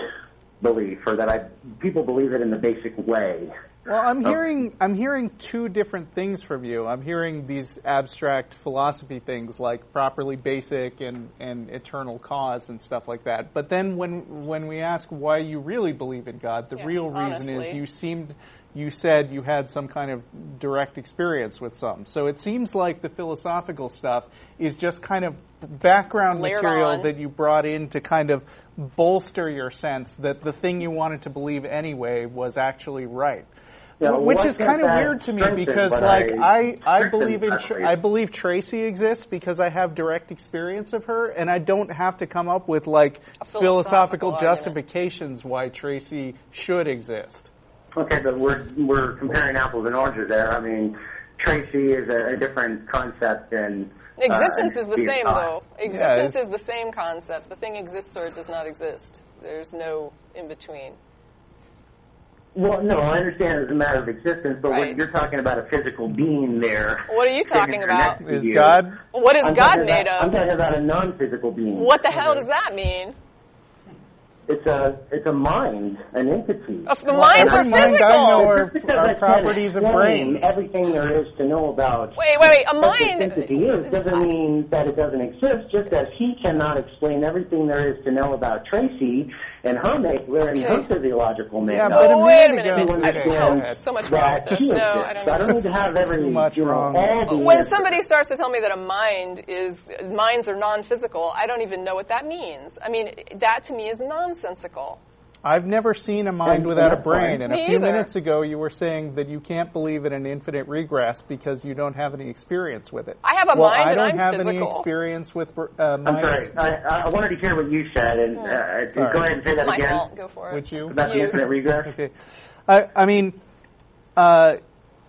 belief, or that I, people believe it in the basic way. Well, I'm oh. hearing I'm hearing two different things from you. I'm hearing these abstract philosophy things like properly basic and, and eternal cause and stuff like that. But then when when we ask why you really believe in God, the yeah, real honestly. reason is you seemed you said you had some kind of direct experience with some. So it seems like the philosophical stuff is just kind of background Layered material on. that you brought in to kind of bolster your sense that the thing you wanted to believe anyway was actually right. Yeah, which is kind of weird to me because, like, I, I, I believe in tra- I believe Tracie exists because I have direct experience of her, and I don't have to come up with, like, philosophical, philosophical justifications why Tracie should exist. Okay, but we're we're comparing apples and oranges there. I mean, Tracie is a, a different concept than... Existence uh, is the same, though. Existence yeah, is the same concept. The thing exists or it does not exist. There's no in-between. Well, no, I understand it's a matter of existence, but right. what, you're talking about a physical being there. What are you talking about? Is you. God? What is I'm God made about, of? I'm talking about a non-physical being. What the hell okay. does that mean? It's a it's a mind, an entity. Oh, the minds well, are mind physical. I know are, are properties of brains. Everything there is to know about. Wait, wait, wait. A what mind this entity is doesn't mean that it doesn't exist. Just as he cannot explain everything there is to know about Tracie and her make okay. and her physiological makeup. Yeah, but oh, wait a minute. I don't know. So much wrong with this. No, I don't. Know. I don't need to have every too much wrong. Oh, when somebody starts to tell me that a mind is minds are non-physical, I don't even know what that means. I mean, that to me is nonsense. Sensical. I've never seen a mind without a brain, and Me a few either. minutes ago you were saying that you can't believe in an infinite regress because you don't have any experience with it. I have a well, mind, I and I'm physical. I don't have any experience with uh, minds. I'm sorry. I, I wanted to hear what you said, and hmm. uh, go ahead and say that My again. Fault. Go for it. Would you? About you. the infinite regress? Okay. I, I mean, uh,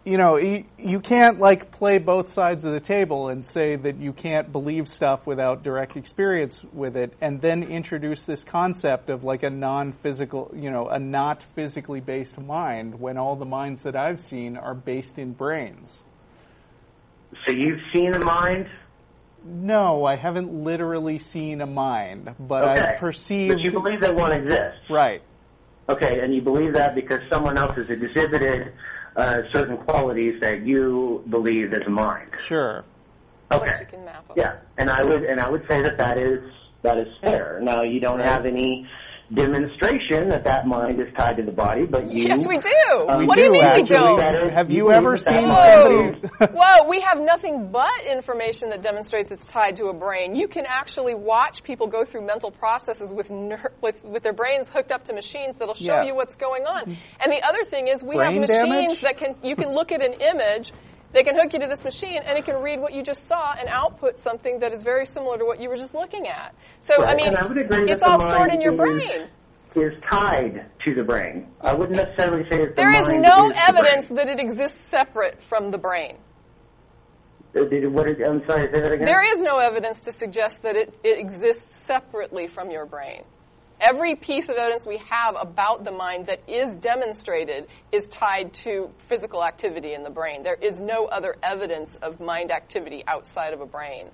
you know, you, you can't, like, play both sides of the table and say that you can't believe stuff without direct experience with it and then introduce this concept of, like, a non-physical, you know, a not physically based mind when all the minds that I've seen are based in brains. So you've seen a mind? No, I haven't literally seen a mind, but okay. I've perceived... But you believe that one exists. Right. Okay, and you believe that because someone else has exhibited... Uh, certain qualities that you believe is mine. Sure. Okay. Yeah, and I would and I would say that that is that is fair. Now you don't have any demonstration that that mind is tied to the body, but you... Yes, we do. Um, what do you mean we don't? Is, have you, you ever seen Whoa. somebody... Whoa, we have nothing but information that demonstrates it's tied to a brain. You can actually watch people go through mental processes with ner- with, with their brains hooked up to machines that'll show yeah. you what's going on. And the other thing is we brain have machines damage? that can... You can look at an image, they can hook you to this machine, and it can read what you just saw and output something that is very similar to what you were just looking at. So, right. I mean, I it's all stored in your brain. Is, is tied to the brain. I wouldn't necessarily say it's the There is no is evidence that it exists separate from the brain. Uh, did, what is, I'm sorry, say that again? There is no evidence to suggest that it, it exists separately from your brain. Every piece of evidence we have about the mind that is demonstrated is tied to physical activity in the brain. There is no other evidence of mind activity outside of a brain.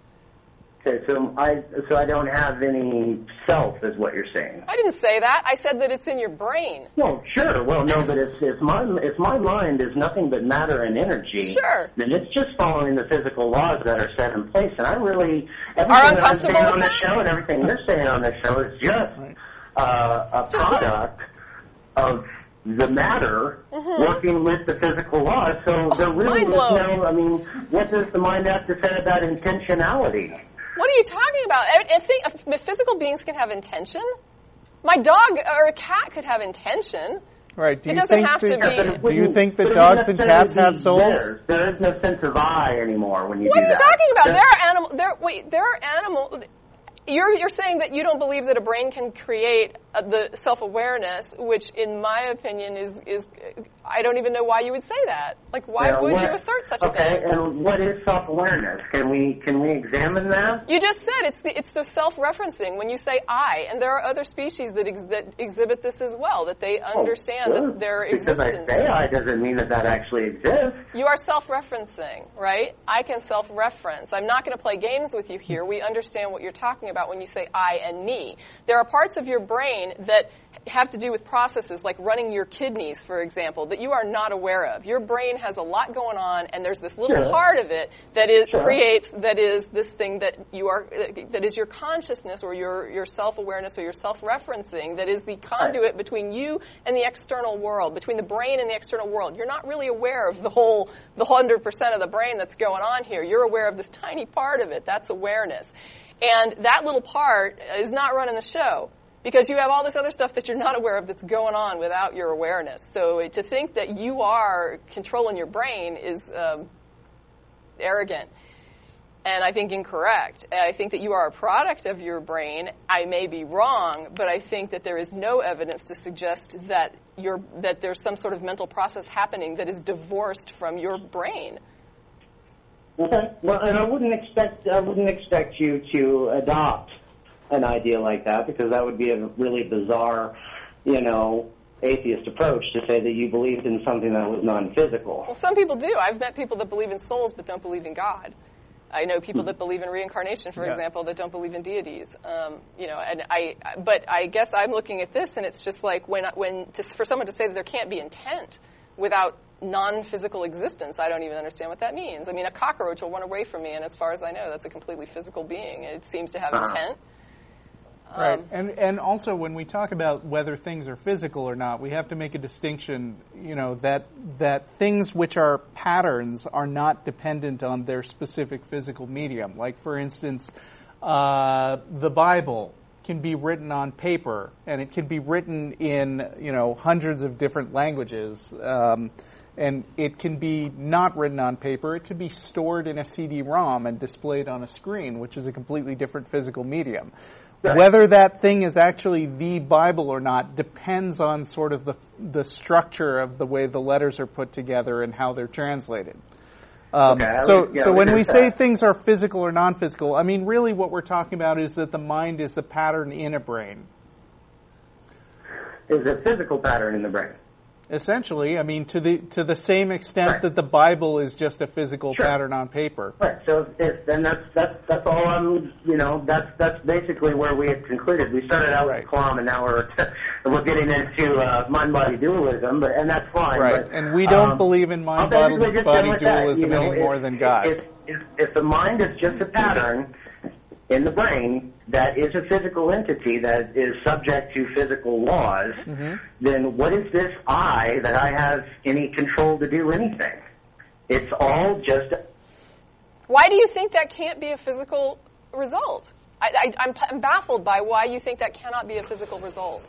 Okay, so I so I don't have any self, is what you're saying. I didn't say that. I said that it's in your brain. Well, sure. Well, no, but if if my if my mind is nothing but matter and energy, sure, then it's just following the physical laws that are set in place. And I really everything are uncomfortable that I'm saying on this show and everything you're saying on this show is just. Right. Uh, a Just product what? of the matter mm-hmm. working with the physical law. So oh, there really is no, I mean, what does the mind have to say about intentionality? What are you talking about? I think physical beings can have intention. My dog or a cat could have intention. Right. Do it you doesn't think have the, to be. Do you think that dogs and cats have souls? Better. There is no sense of I anymore when you what do that. What are you talking about? There are animal. There, wait, there are animal. You're you're saying that you don't believe that a brain can create uh, the self-awareness, which, in my opinion, is is I don't even know why you would say that. Like, why yeah, would what, you assert such okay, a thing? Okay, and what is self-awareness? Can we can we examine that? You just said it's the it's the self-referencing when you say I, and there are other species that ex, that exhibit this as well, that they understand oh, that their because existence. Because I say I doesn't mean that that actually exists. You are self-referencing, right? I can self-reference. I'm not going to play games with you here. We understand what you're talking about. about when you say I and me. There are parts of your brain that have to do with processes like running your kidneys, for example, that you are not aware of. Your brain has a lot going on, and there's this little sure. part of it that is sure. creates that is this thing that you are that is your consciousness or your, your self-awareness or your self-referencing that is the conduit right. between you and the external world, between the brain and the external world. You're not really aware of the whole the hundred percent of the brain that's going on here. You're aware of this tiny part of it. That's awareness. And that little part is not running the show because you have all this other stuff that you're not aware of that's going on without your awareness. So to think that you are controlling your brain is um, arrogant and I think incorrect. And I think that you are a product of your brain. I may be wrong, but I think that there is no evidence to suggest that you're, that there's some sort of mental process happening that is divorced from your brain. Okay. Well, and I wouldn't expect I wouldn't expect you to adopt an idea like that because that would be a really bizarre, you know, atheist approach to say that you believed in something that was non-physical. Well, some people do. I've met people that believe in souls but don't believe in God. I know people that believe in reincarnation, for yeah. example, that don't believe in deities. Um, you know, and I. But I guess I'm looking at this, and it's just like when when to, for someone to say that there can't be intent without non-physical existence. I don't even understand what that means. I mean, a cockroach will run away from me, and as far as I know, that's a completely physical being. It seems to have uh-huh. intent. Um, right. And and also, when we talk about whether things are physical or not, we have to make a distinction, you know, that that things which are patterns are not dependent on their specific physical medium. Like, for instance, uh, the Bible can be written on paper, and it can be written in, you know, hundreds of different languages. Um And it can be not written on paper. It could be stored in a C D ROM and displayed on a screen, which is a completely different physical medium. Right. Whether that thing is actually the Bible or not depends on sort of the the structure of the way the letters are put together and how they're translated. Um, okay, so would, yeah, so when we that. say things are physical or non-physical, I mean, really what we're talking about is that the mind is the pattern in a brain. Is a physical pattern in the brain. Essentially, I mean, to the to the same extent right. that the Bible is just a physical sure. pattern on paper. Right. So, if, and that's that's that's all I'm, you know, that's that's basically where we had concluded. We started out right. with Quam, and now we're we're getting into uh, mind-body dualism, but and that's fine. Right. But, and we don't um, believe in mind-body dualism that, you know, any if, more than God. If, if if the mind is just a pattern in the brain that is a physical entity that is subject to physical laws, mm-hmm. then what is this I that I have any control to do anything? It's all just... Why do you think that can't be a physical result? I, I, I'm, I'm baffled by why you think that cannot be a physical result.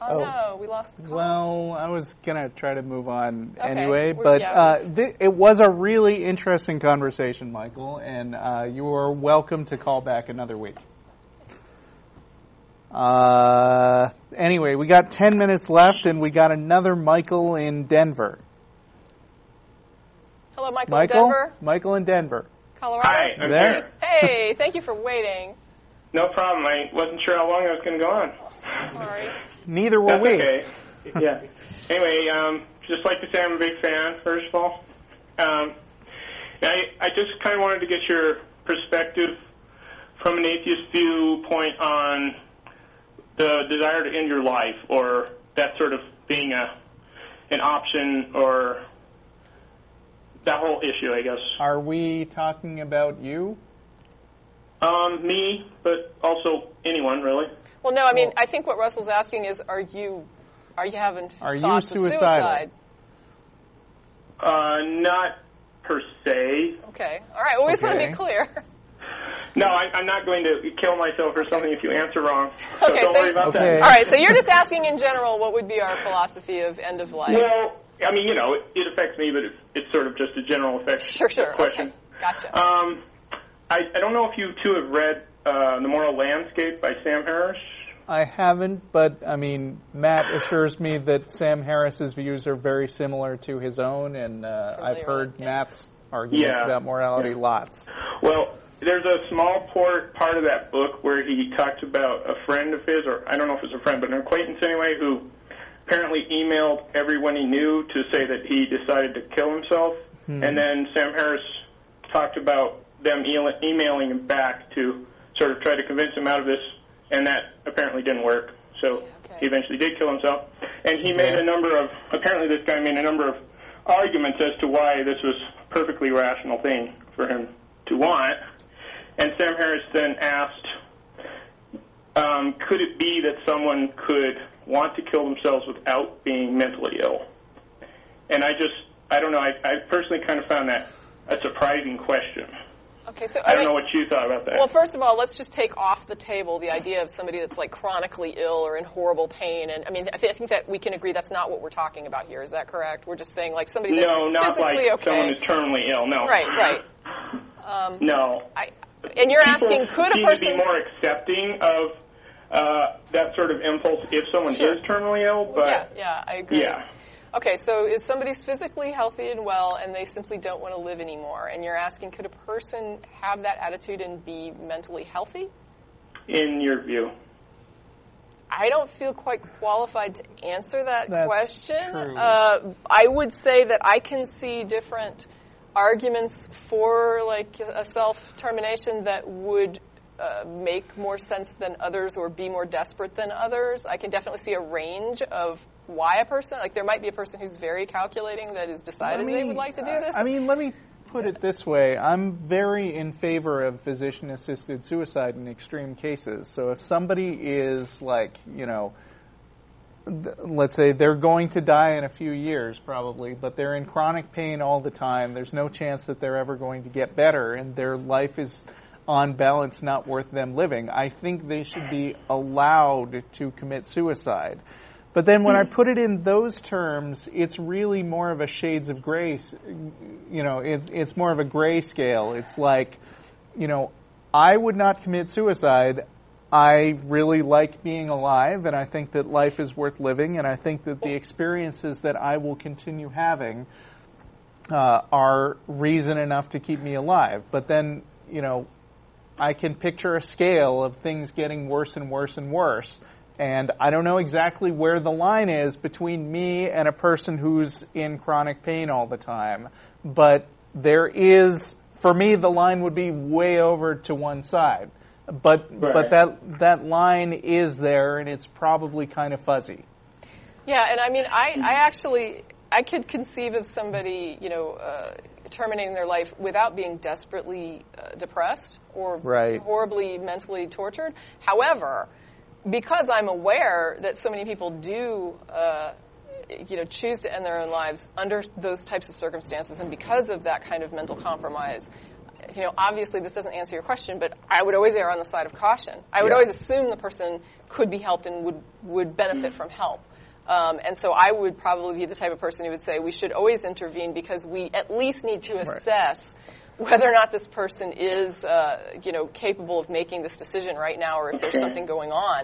Oh, oh, no, we lost the call. Well, I was going to try to move on okay. anyway, We're, but yeah. uh, th- it was a really interesting conversation, Michael, and uh, you are welcome to call back another week. Uh, anyway, we got ten minutes left, and we got another Michael in Denver. Hello, Michael, Michael in Denver. Michael in Denver. Colorado. Hi, I'm there. Here. Hey, thank you for waiting. No problem. I wasn't sure how long I was going to go on. Oh, so sorry. Neither were That's we. Okay. Yeah. Anyway, um, just like to say I'm a big fan, first of all. Um, I, I just kind of wanted to get your perspective from an atheist viewpoint on the desire to end your life or that sort of being a an option or that whole issue, I guess. Are we talking about you? Um, me, but also anyone, really. Well, no, I mean, well, I think what Russell's asking is, are you, are you having are thoughts you suicidal? of suicide? Uh, not per se. Okay. All right. Well, we just okay. want to be clear. No, I, I'm not going to kill myself or something if you answer wrong. So okay, don't so worry about okay. that. All right. So you're just asking in general what would be our philosophy of end of life. Well, I mean, you know, it, it affects me, but it's, it's sort of just a general effect sure, sure. question. Okay. Gotcha. Um, I, I don't know if you two have read uh, The Moral Landscape by Sam Harris. I haven't, but, I mean, Matt assures me that Sam Harris's views are very similar to his own, and uh, I've heard yeah. Matt's arguments yeah. about morality yeah. lots. Well, there's a small part, part of that book where he talks about a friend of his, or I don't know if it's a friend, but an acquaintance anyway, who apparently emailed everyone he knew to say that he decided to kill himself, hmm. and then Sam Harris talked about them e- emailing him back to sort of try to convince him out of this. And that apparently didn't work, so okay. he eventually did kill himself. And he made a number of, apparently this guy made a number of arguments as to why this was a perfectly rational thing for him to want. And Sam Harris then asked, um, could it be that someone could want to kill themselves without being mentally ill? And I just, I don't know, I, I personally kind of found that a surprising question. Okay, so, I, I don't mean, know what you thought about that. Well, first of all, let's just take off the table the idea of somebody that's like chronically ill or in horrible pain. And I mean, I, th- I think that we can agree that's not what we're talking about here. Is that correct? We're just saying like somebody that's no, not physically like okay. someone who's terminally ill. No, right, right. Um, no, I, and you're People asking could a person need to be more accepting of uh, that sort of impulse if someone sure. is terminally ill? But yeah, yeah, I agree. Yeah. Okay, so if somebody's physically healthy and well and they simply don't want to live anymore, and you're asking, could a person have that attitude and be mentally healthy? In your view? I don't feel quite qualified to answer that That's question. True. Uh, I would say that I can see different arguments for like a self-termination that would Uh, make more sense than others or be more desperate than others. I can definitely see a range of why a person, like there might be a person who's very calculating that has decided me, they would like to do this. I mean, let me put it this way. I'm very in favor of physician-assisted suicide in extreme cases. So if somebody is like, you know, th- let's say they're going to die in a few years probably, but they're in chronic pain all the time, there's no chance that they're ever going to get better, and their life is on balance not worth them living, I think they should be allowed to commit suicide. But then when I put it in those terms, it's really more of a shades of gray, you know, it's, it's more of a gray scale. It's like, you know, I would not commit suicide. I really like being alive, and I think that life is worth living, and I think that the experiences that I will continue having uh, are reason enough to keep me alive. But then, you know, I can picture a scale of things getting worse and worse and worse, and I don't know exactly where the line is between me and a person who's in chronic pain all the time, but there is, for me, the line would be way over to one side, but right. but that that line is there, and it's probably kind of fuzzy. Yeah, and I mean, I, I actually, I could conceive of somebody, you know, uh, terminating their life without being desperately uh, depressed or right. horribly mentally tortured. However, because I'm aware that so many people do, uh, you know, choose to end their own lives under those types of circumstances, and because of that kind of mental compromise, you know, obviously this doesn't answer your question, but I would always err on the side of caution. I would yeah. always assume the person could be helped and would, would benefit mm. from help. Um, and so I would probably be the type of person who would say we should always intervene because we at least need to assess right. whether or not this person is, uh, you know, capable of making this decision right now, or if there's something going on.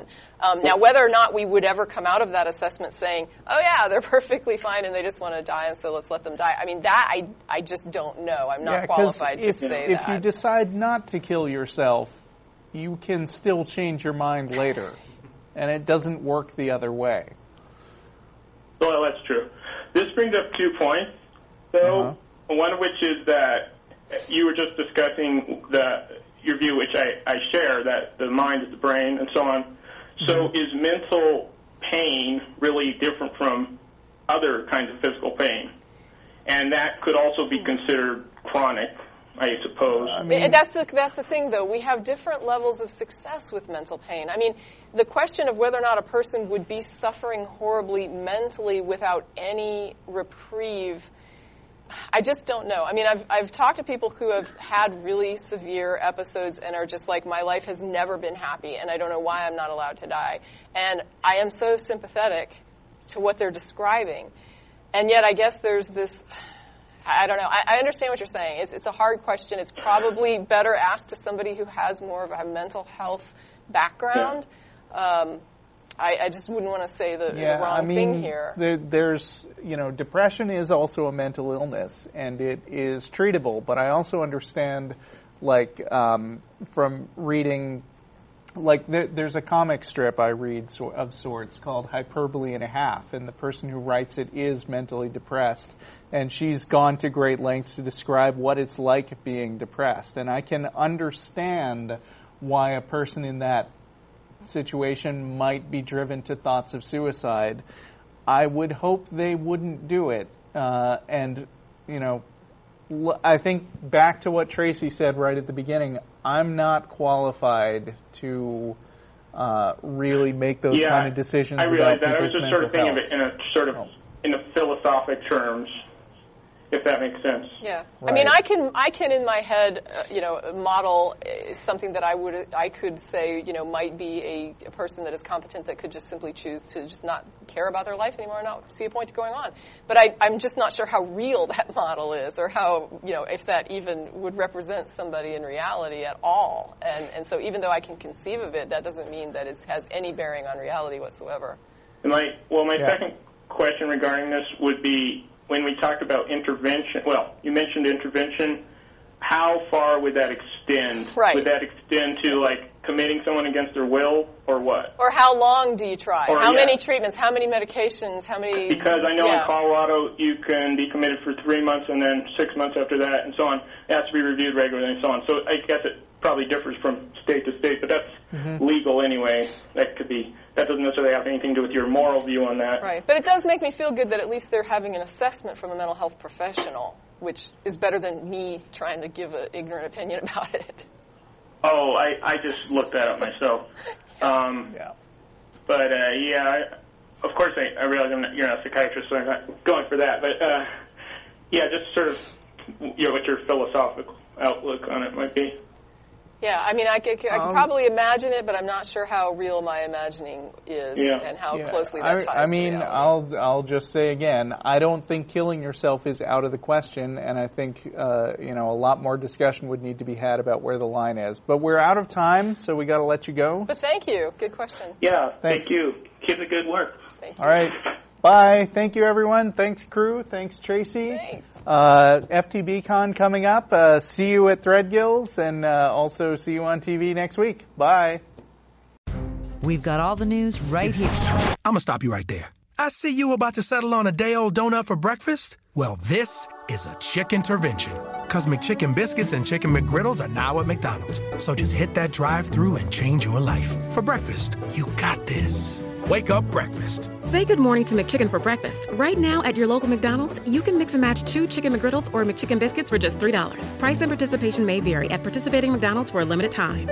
Um, now, whether or not we would ever come out of that assessment saying, oh, yeah, they're perfectly fine and they just want to die, and so let's let them die. I mean, that I, I just don't know. I'm not yeah, qualified to if, say if that. If you decide not to kill yourself, you can still change your mind later, and it doesn't work the other way. Well, that's true. This brings up two points, though, uh-huh. one of which is that you were just discussing the, your view, which I, I share, that the mind is the brain and so on. So mm-hmm. is mental pain really different from other kinds of physical pain? And that could also be considered chronic, I suppose. I mean, that's the, that's the thing, though. We have different levels of success with mental pain. I mean, the question of whether or not a person would be suffering horribly mentally without any reprieve I just don't know. I mean, I've I've talked to people who have had really severe episodes and are just like, my life has never been happy, and I don't know why I'm not allowed to die. And I am so sympathetic to what they're describing. And yet I guess there's this, I don't know. I, I understand what you're saying. It's, it's a hard question. It's probably better asked to somebody who has more of a mental health background. Yeah. Um, I, I just wouldn't want to say the, yeah, the wrong I mean, thing here. There, there's, you know, depression is also a mental illness, and it is treatable. But I also understand, like, um, from reading, like, there, there's a comic strip I read so, of sorts called Hyperbole and a Half, and the person who writes it is mentally depressed. And she's gone to great lengths to describe what it's like being depressed. And I can understand why a person in that situation might be driven to thoughts of suicide. I would hope they wouldn't do it. Uh, and, you know, l- I think back to what Tracie said right at the beginning, I'm not qualified to uh, really make those yeah, kind of decisions. I realize about that. I was just sort of thinking of it in a sort of, in a philosophic terms, if that makes sense. Yeah. Right. I mean, I can, I can in my head, uh, you know, model uh, something that I would, I could say, you know, might be a, a person that is competent that could just simply choose to just not care about their life anymore and not see a point to going on. But I, I'm just not sure how real that model is, or how, you know, if that even would represent somebody in reality at all. And, and so even though I can conceive of it, that doesn't mean that it has any bearing on reality whatsoever. And my, well, my yeah. second question regarding this would be, when we talked about intervention, well, you mentioned intervention. How far would that extend? Right. Would that extend to, like, committing someone against their will, or what? Or how long do you try? Or, how yeah. many treatments? How many medications? How many? Because I know yeah. in Colorado you can be committed for three months and then six months after that, and so on. It has to be reviewed regularly and so on. So I guess it probably differs from state to state, but that's mm-hmm. legal anyway. That could be. That doesn't necessarily have anything to do with your moral view on that. Right. But it does make me feel good that at least they're having an assessment from a mental health professional, which is better than me trying to give an ignorant opinion about it. Oh, I, I just looked that up myself. Um, yeah. But, uh, yeah, I, of course I, I realize I'm not, you're not a psychiatrist, so I'm not going for that. But, uh, yeah, just sort of you know, what your philosophical outlook on it might be. Yeah, I mean, I could, I could um, probably imagine it, but I'm not sure how real my imagining is yeah, and how yeah. closely that ties I, I mean, to reality. I'll, I'll just say again, I don't think killing yourself is out of the question, and I think, uh, you know, a lot more discussion would need to be had about where the line is. But we're out of time, so we got to let you go. But thank you. Good question. Yeah, Thanks. Thank you. Keep the good work. Thank you. All right. Bye. Thank you, everyone. Thanks, crew. Thanks, Tracie. Thanks. Uh, FTBCon coming up. Uh, see you at Threadgills, and uh, also see you on T V next week. Bye. We've got all the news right here. I'm going to stop you right there. I see you about to settle on a day-old donut for breakfast. Well, this is a chicken intervention, because McChicken biscuits and Chicken McGriddles are now at McDonald's. So just hit that drive-thru and change your life. For breakfast, you got this. Wake up breakfast. Say good morning to McChicken for breakfast. Right now at your local McDonald's, you can mix and match two Chicken McGriddles or McChicken biscuits for just three dollars. Price and participation may vary at participating McDonald's for a limited time.